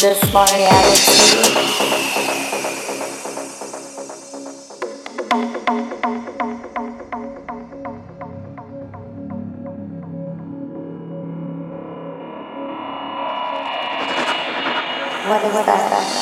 this my attitude? What is that?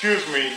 Excuse me.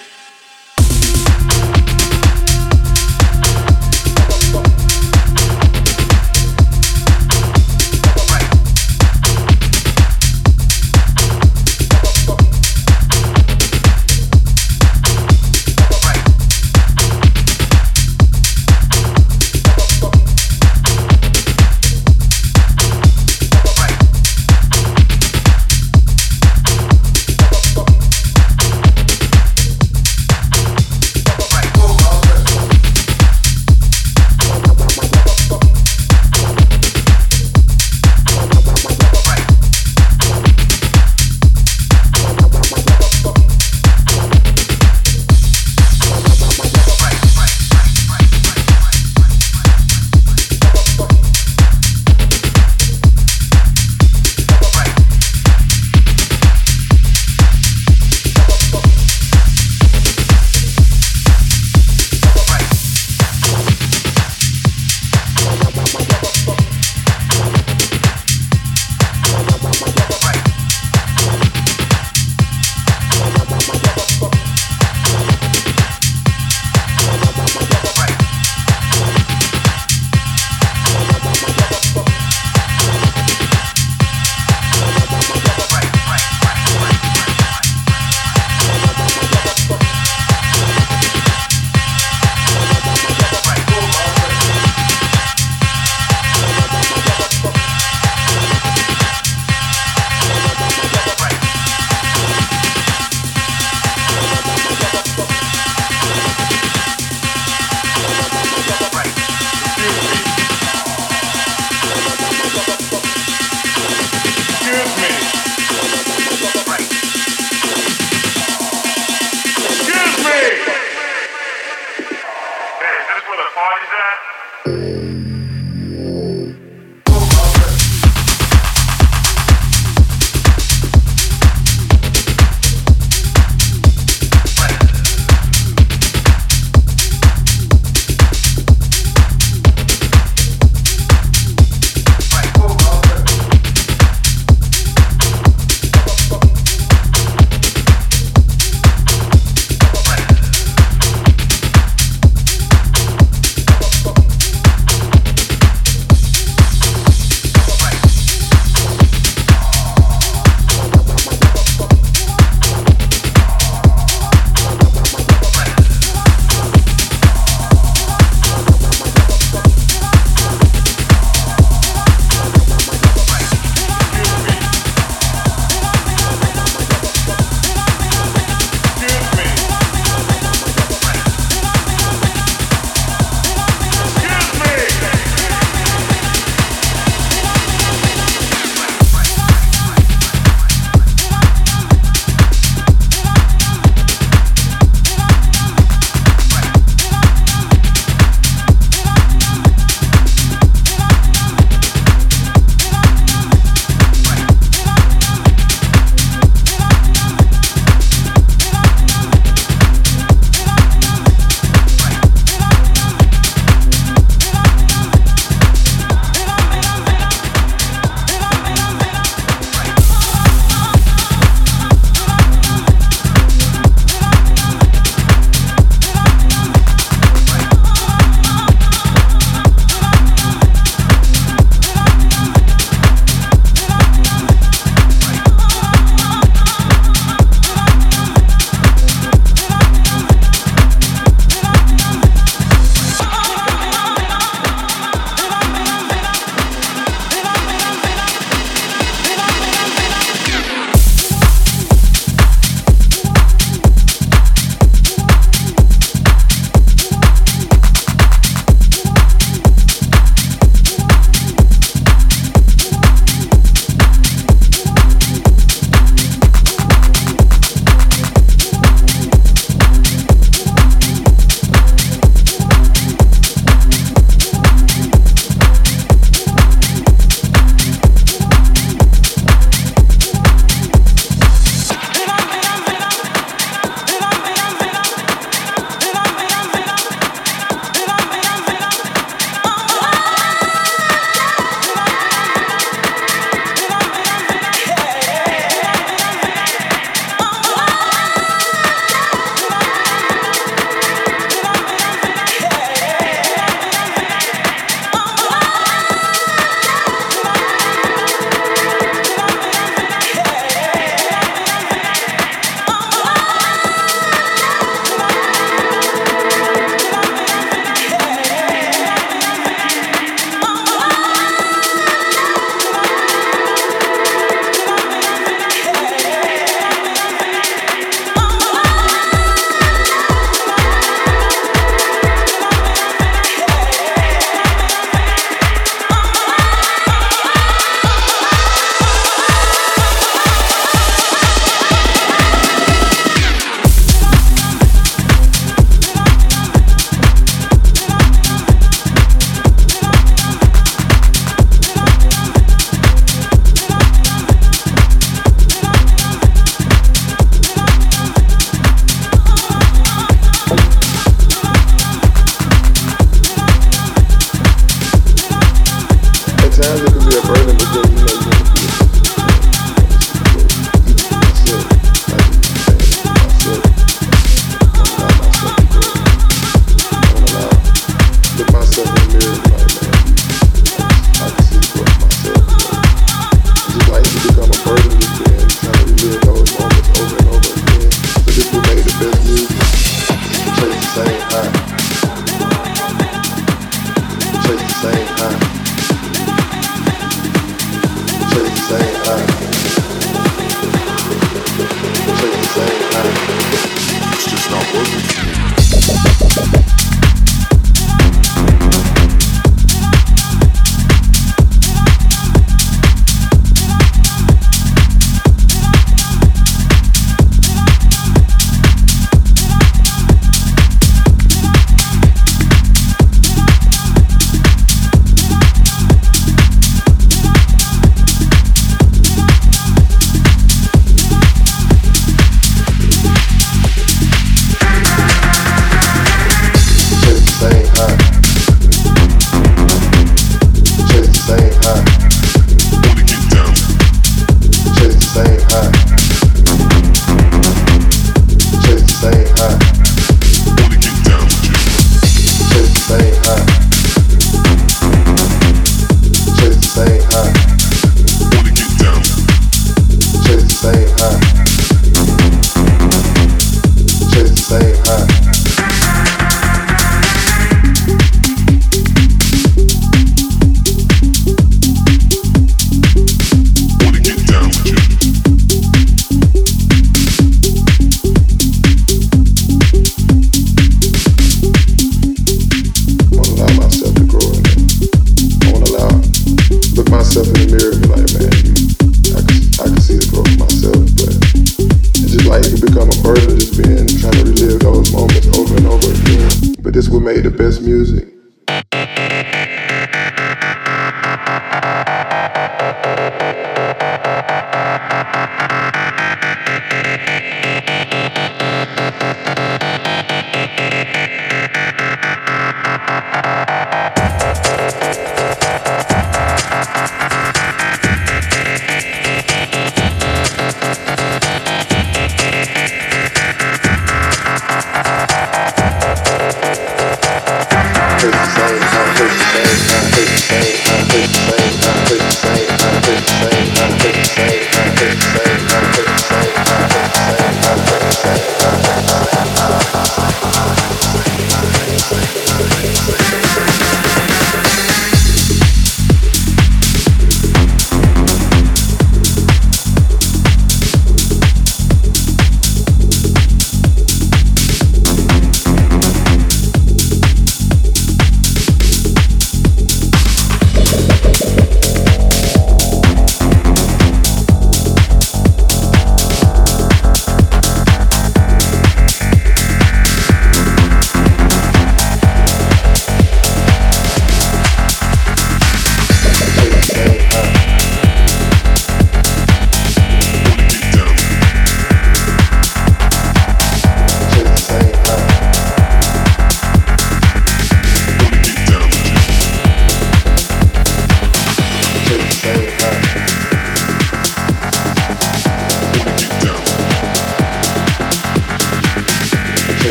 were made the best music.